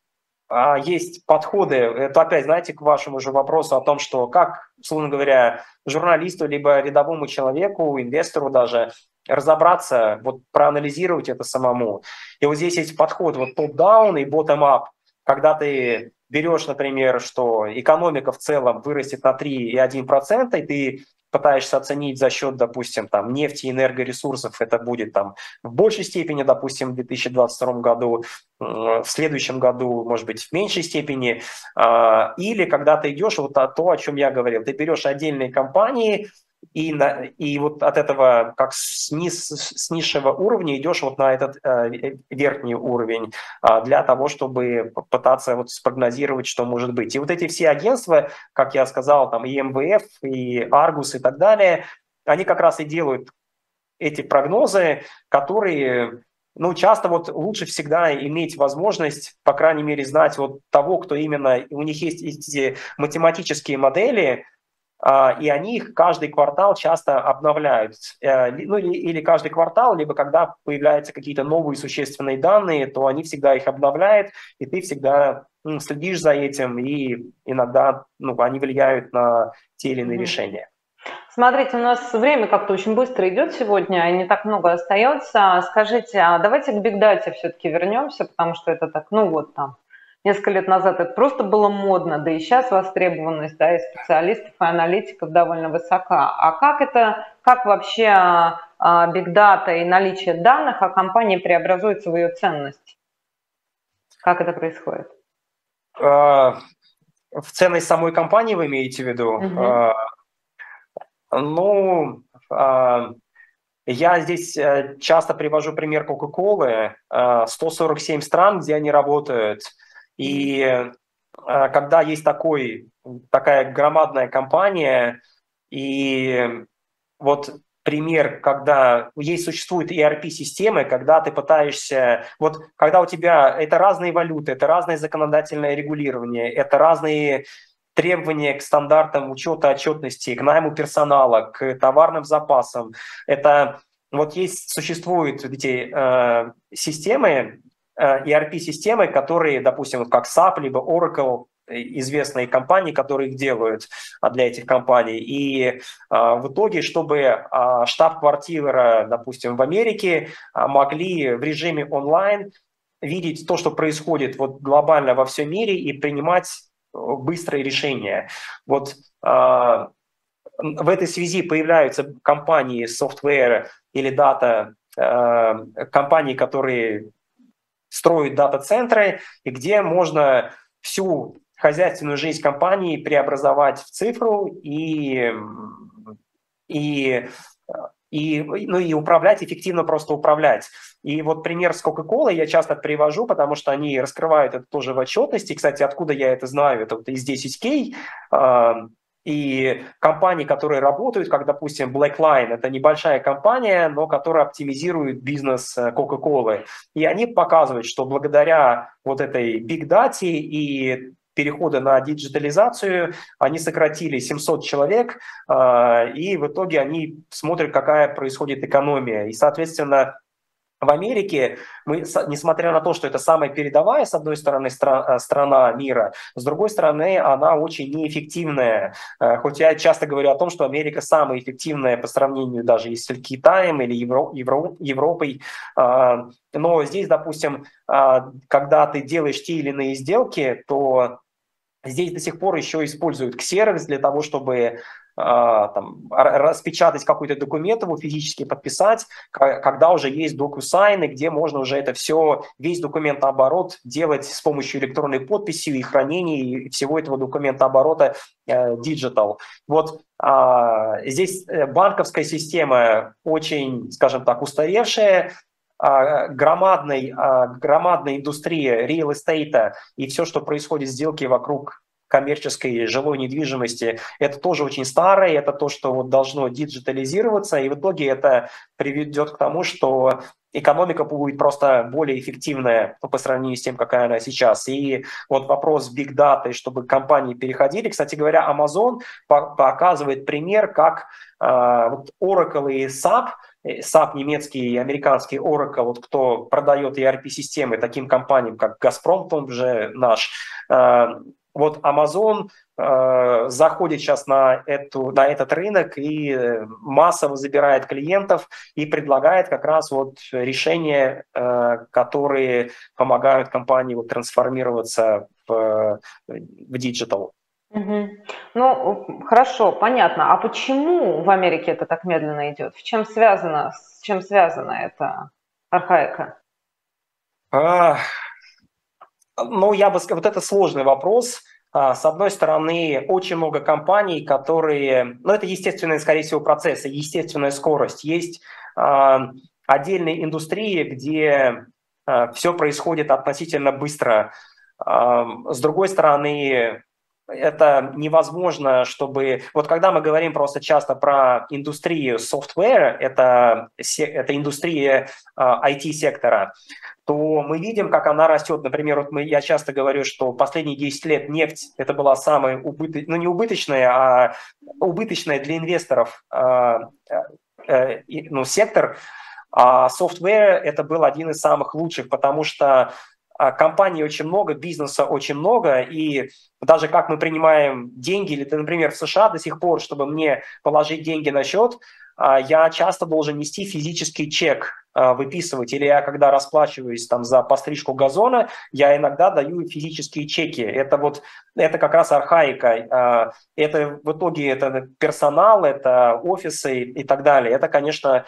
есть подходы, это опять, знаете, к вашему же вопросу о том, что как, условно говоря, журналисту, либо рядовому человеку, инвестору даже, разобраться, вот проанализировать это самому. И вот здесь есть подход вот топ-даун и bottom-up, когда ты берешь, например, что экономика в целом вырастет на три целых одна десятая процента, и ты пытаешься оценить за счет, допустим, там, нефти и энергоресурсов, это будет там, в большей степени, допустим, в две тысячи двадцать втором году, в следующем году, может быть, в меньшей степени. Или когда ты идешь, вот то, о чем я говорил, ты берешь отдельные компании, и, на, и вот от этого, как с, низ, с низшего уровня, идешь вот на этот э, верхний уровень э, для того, чтобы пытаться вот спрогнозировать, что может быть. И вот эти все агентства, как я сказал, там и эм вэ эф, и Argus и так далее, они как раз и делают эти прогнозы, которые... Ну, часто вот лучше всегда иметь возможность, по крайней мере, знать вот того, кто именно... У них есть эти математические модели, и они их каждый квартал часто обновляют. Ну, или, или каждый квартал, либо когда появляются какие-то новые существенные данные, то они всегда их обновляют, и ты всегда ну, следишь за этим, и иногда ну, они влияют на те или иные mm-hmm. решения. Смотрите, у нас время как-то очень быстро идет сегодня, и не так много остается. Скажите, а давайте к бигдате все-таки вернемся, потому что это так, ну вот там. Несколько лет назад это просто было модно, да и сейчас востребованность, да, и специалистов, и аналитиков довольно высока. А как это, как вообще big data и наличие данных о компании преобразуется в ее ценность? Как это происходит? В ценность самой компании вы имеете в виду? Угу. Ну, я здесь часто привожу пример Coca-Cola, сто сорок семь стран, где они работают. И когда есть такой такая громадная компания, и вот пример, когда есть, существуют и ар пи-системы, когда ты пытаешься, вот когда у тебя это разные валюты, это разное законодательное регулирование, это разные требования к стандартам учета отчетности, к найму персонала, к товарным запасам. Это вот есть, существуют эти э, системы, э, и ар пи-системы, которые, допустим, вот как сап, либо Oracle, известные компании, которые их делают для этих компаний. И э, в итоге, чтобы э, штаб-квартира, допустим, в Америке э, могли в режиме онлайн видеть то, что происходит вот, глобально во всем мире, и принимать э, быстрые решения. Вот э, в этой связи появляются компании software или data, э, компании, которые строят дата-центры, и где можно всю хозяйственную жизнь компании преобразовать в цифру и, и, и, ну, и управлять, эффективно просто управлять. И вот пример с Coca-Cola я часто привожу, потому что они раскрывают это тоже в отчетности. Кстати, откуда я это знаю? Это вот из десять кей. И компании, которые работают, как, допустим, Blackline, это небольшая компания, но которая оптимизирует бизнес Coca-Cola. И они показывают, что благодаря вот этой Big Data и переходу на диджитализацию они сократили семьсот человек, и в итоге они смотрят, какая происходит экономия. И, соответственно, в Америке, мы, несмотря на то, что это самая передовая, с одной стороны, стра- страна мира, с другой стороны, она очень неэффективная. Хоть я часто говорю о том, что Америка самая эффективная по сравнению даже если с Китаем или Евро- Евро- Европой. Но здесь, допустим, когда ты делаешь те или иные сделки, то здесь до сих пор еще используют Xerox для того, чтобы там, распечатать какой-то документ, его физически подписать, когда уже есть DocuSign, где можно уже это все, весь документооборот делать с помощью электронной подписи и хранения и всего этого документооборота digital. Вот а, здесь банковская система очень, скажем так, устаревшая, а, громадной, а, громадная индустрия real estate и все, что происходит, сделки вокруг коммерческой жилой недвижимости, это тоже очень старое, это то, что вот должно диджитализироваться, и в итоге это приведет к тому, что экономика будет просто более эффективная по сравнению с тем, какая она сейчас. И вот вопрос Big Data, чтобы компании переходили. Кстати говоря, Amazon показывает пример, как Oracle и сап, сап немецкий и американский Oracle, вот кто продает и ар пи-системы таким компаниям, как «Газпром», он же наш, вот Amazon э, заходит сейчас на, эту, на этот рынок и массово забирает клиентов и предлагает как раз вот решения, э, которые помогают компании вот трансформироваться в диджитал. Угу. Ну, хорошо, понятно. А почему в Америке это так медленно идет? В чем связано, с чем связана эта архаика? А... Ну, я бы сказал, вот это сложный вопрос. С одной стороны, очень много компаний, которые... Ну, это естественные, скорее всего, процессы, естественная скорость. Есть отдельные индустрии, где все происходит относительно быстро. С другой стороны, это невозможно, чтобы... Вот когда мы говорим просто часто про индустрию софтвера, это, это индустрия ай ти-сектора, то мы видим, как она растет. Например, вот мы, я часто говорю, что последние десять лет нефть – это была самая убыточная, ну не убыточная, а убыточная для инвесторов э, э, ну, сектор, а софтвер – это был один из самых лучших, потому что компаний очень много, бизнеса очень много, и даже как мы принимаем деньги, или, например, в США до сих пор, чтобы мне положить деньги на счет, я часто должен нести физический чек, выписывать, или я, когда расплачиваюсь там, за пострижку газона, я иногда даю физические чеки. Это, вот, это как раз архаика. Это в итоге это персонал, это офисы и так далее. Это, конечно,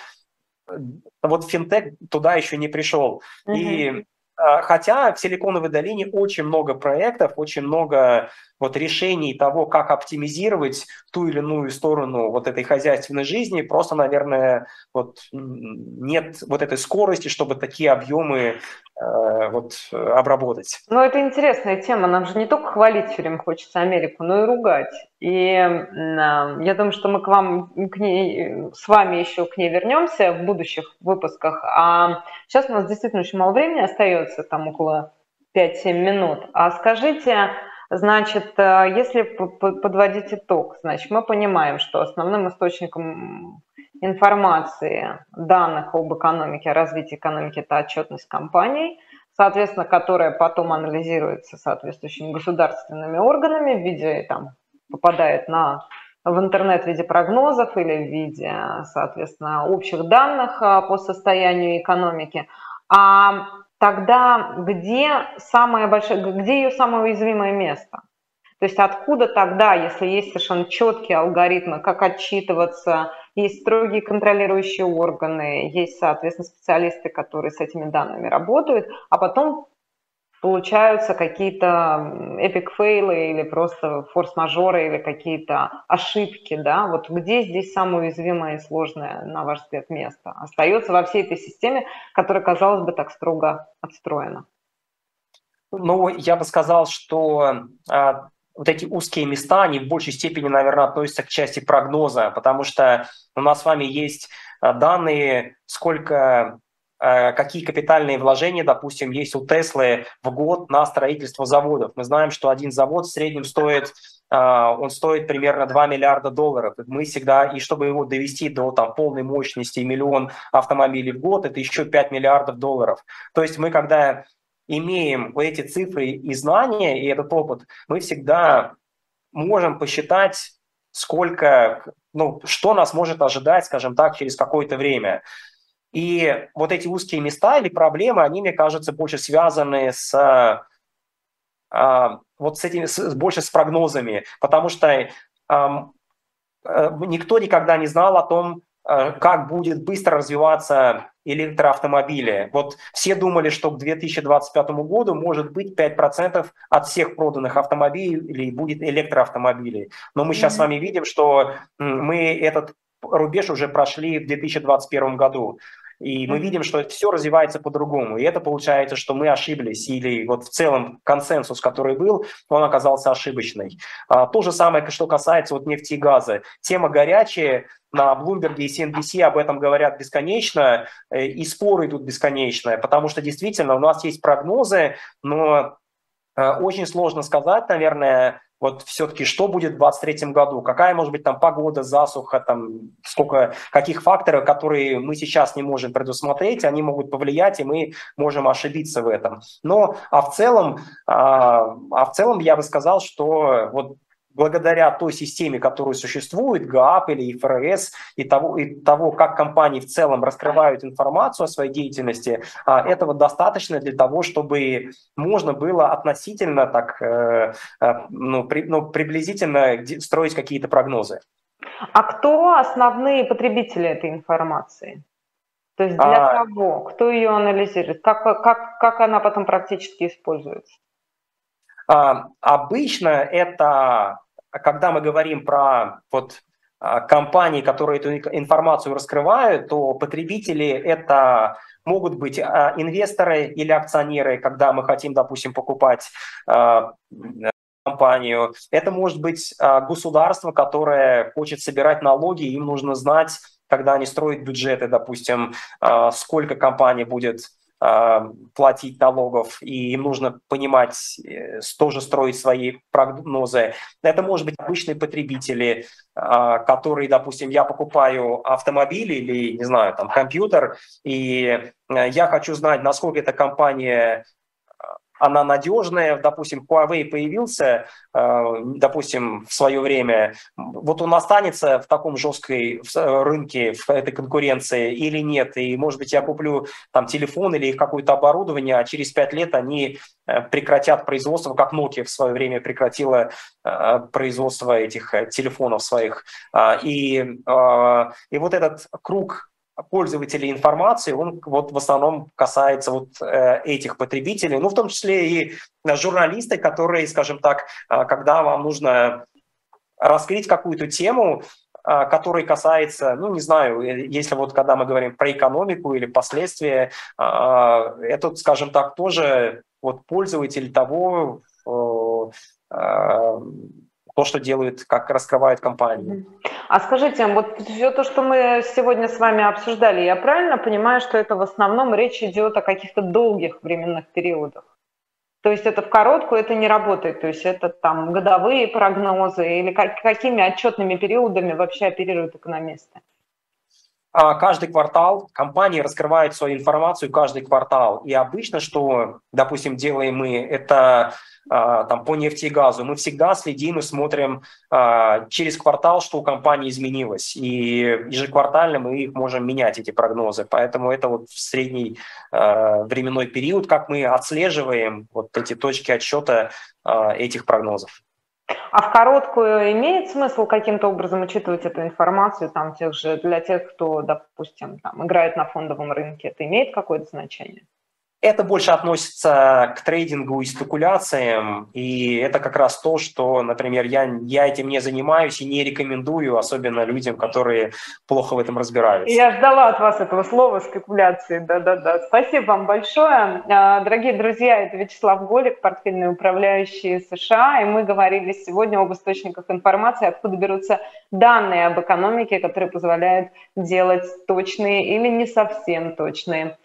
вот финтех туда еще не пришел. Mm-hmm. И хотя в Силиконовой долине очень много проектов, очень много вот решений того, как оптимизировать ту или иную сторону вот этой хозяйственной жизни, просто, наверное, вот нет вот этой скорости, чтобы такие объемы э, вот, обработать. Ну, это интересная тема. Нам же не только хвалить все время хочется Америку, но и ругать. И э, я думаю, что мы к вам, к ней, с вами еще к ней вернемся в будущих выпусках. А сейчас у нас действительно очень мало времени остается, там около пять-семь минут. А скажите... Значит, если подводить итог, значит, мы понимаем, что основным источником информации, данных об экономике, о развитии экономики – это отчетность компаний, соответственно, которая потом анализируется соответствующими государственными органами в виде, там, попадает на, в интернет в виде прогнозов или в виде, соответственно, общих данных по состоянию экономики. А тогда где, самое большое, где ее самое уязвимое место? То есть откуда тогда, если есть совершенно четкие алгоритмы, как отчитываться, есть строгие контролирующие органы, есть, соответственно, специалисты, которые с этими данными работают, а потом получаются какие-то эпик-фейлы или просто форс-мажоры или какие-то ошибки, да? Вот где здесь самое уязвимое и сложное, на ваш взгляд, место остается во всей этой системе, которая, казалось бы, так строго отстроена? Ну, я бы сказал, что а, вот эти узкие места, они в большей степени, наверное, относятся к части прогноза, потому что у нас с вами есть данные, сколько... какие капитальные вложения, допустим, есть у Теслы в год на строительство заводов. Мы знаем, что один завод в среднем стоит, он стоит примерно два миллиарда долларов. Мы всегда, и чтобы его довести до там, полной мощности, миллион автомобилей в год, это еще пять миллиардов долларов. То есть мы, когда имеем вот эти цифры и знания, и этот опыт, мы всегда можем посчитать, сколько, ну, что нас может ожидать, скажем так, через какое-то время. И вот эти узкие места или проблемы, они, мне кажется, больше связаны с, вот с этими, с, больше с прогнозами, потому что никто никогда не знал о том, как будет быстро развиваться электроавтомобили. Вот все думали, что к две тысячи двадцать пятому году может быть пять процентов от всех проданных автомобилей будет электроавтомобили. Но мы сейчас с вами видим, что мы этот рубеж уже прошли в две тысячи двадцать первом году, и мы видим, что все развивается по-другому, и это получается, что мы ошиблись, или вот в целом консенсус, который был, он оказался ошибочный. А, то же самое, что касается вот нефти и газа. Тема горячая, на Bloomberg и си эн би си об этом говорят бесконечно, и споры идут бесконечно, потому что действительно у нас есть прогнозы, но очень сложно сказать, наверное, вот все-таки, что будет в двадцать третьем году, какая может быть там погода, засуха, там сколько, каких факторов, которые мы сейчас не можем предусмотреть, они могут повлиять, и мы можем ошибиться в этом. Но, а в целом, а, а в целом я бы сказал, что вот благодаря той системе, которая существует, ГААП или ФРС, и того, и того, как компании в целом раскрывают информацию о своей деятельности, а, этого достаточно для того, чтобы можно было относительно так, э, э, ну, при, ну, приблизительно строить какие-то прогнозы. А кто основные потребители этой информации? То есть для а... кого? Кто ее анализирует? Как, как, как она потом практически используется? А, обычно это, когда мы говорим про вот, компании, которые эту информацию раскрывают, то потребители это могут быть инвесторы или акционеры, когда мы хотим, допустим, покупать а, компанию. Это может быть государство, которое хочет собирать налоги, им нужно знать, когда они строят бюджеты, допустим, а, сколько компаний будет платить налогов, и им нужно понимать, тоже строить свои прогнозы. Это может быть обычные потребители, которые, допустим, я покупаю автомобиль или, не знаю, там, компьютер, и я хочу знать, насколько эта компания, она надежная. Допустим, Huawei появился, допустим, в свое время, вот он останется в таком жесткой рынке, в этой конкуренции или нет, и, может быть, я куплю там телефон или какое-то оборудование, а через пять лет они прекратят производство, как Nokia в свое время прекратила производство этих телефонов своих. И, и вот этот круг пользователей информации, он вот в основном касается вот этих потребителей, ну в том числе и журналисты, которые, скажем так, когда вам нужно раскрыть какую-то тему, который касается, ну не знаю, если вот когда мы говорим про экономику или последствия, это, скажем так, тоже вот пользователь того, то, что делают, как раскрывают компании. А скажите, вот все то, что мы сегодня с вами обсуждали, я правильно понимаю, что это в основном речь идет о каких-то долгих временных периодах? То есть это в короткую, это не работает, то есть это там годовые прогнозы или как, какими отчетными периодами вообще оперируют экономисты? Каждый квартал компании раскрывают свою информацию, каждый квартал. И обычно, что, допустим, делаем мы, это там, по нефти и газу, мы всегда следим и смотрим через квартал, что у компании изменилось. И ежеквартально мы их можем менять, эти прогнозы. Поэтому это вот средний временной период, как мы отслеживаем вот эти точки отсчета этих прогнозов. А в короткую имеет смысл каким-то образом учитывать эту информацию там, тех же, для тех, кто, допустим, там, играет на фондовом рынке? Это имеет какое-то значение? Это больше относится к трейдингу и спекуляциям, и это как раз то, что, например, я, я этим не занимаюсь и не рекомендую, особенно людям, которые плохо в этом разбираются. Я ждала от вас этого слова «спекуляции», да-да-да. Спасибо вам большое. Дорогие друзья, это Вячеслав Голик, портфельный управляющий США, и мы говорили сегодня об источниках информации, откуда берутся данные об экономике, которые позволяют делать точные или не совсем точные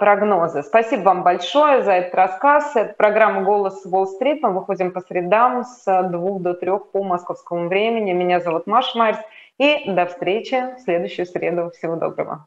прогнозы. Спасибо вам большое за этот рассказ. Это программа «Голос Уолл-стрит». Мы выходим по средам с двух до трёх по московскому времени. Меня зовут Маша Майерс. И до встречи в следующую среду. Всего доброго.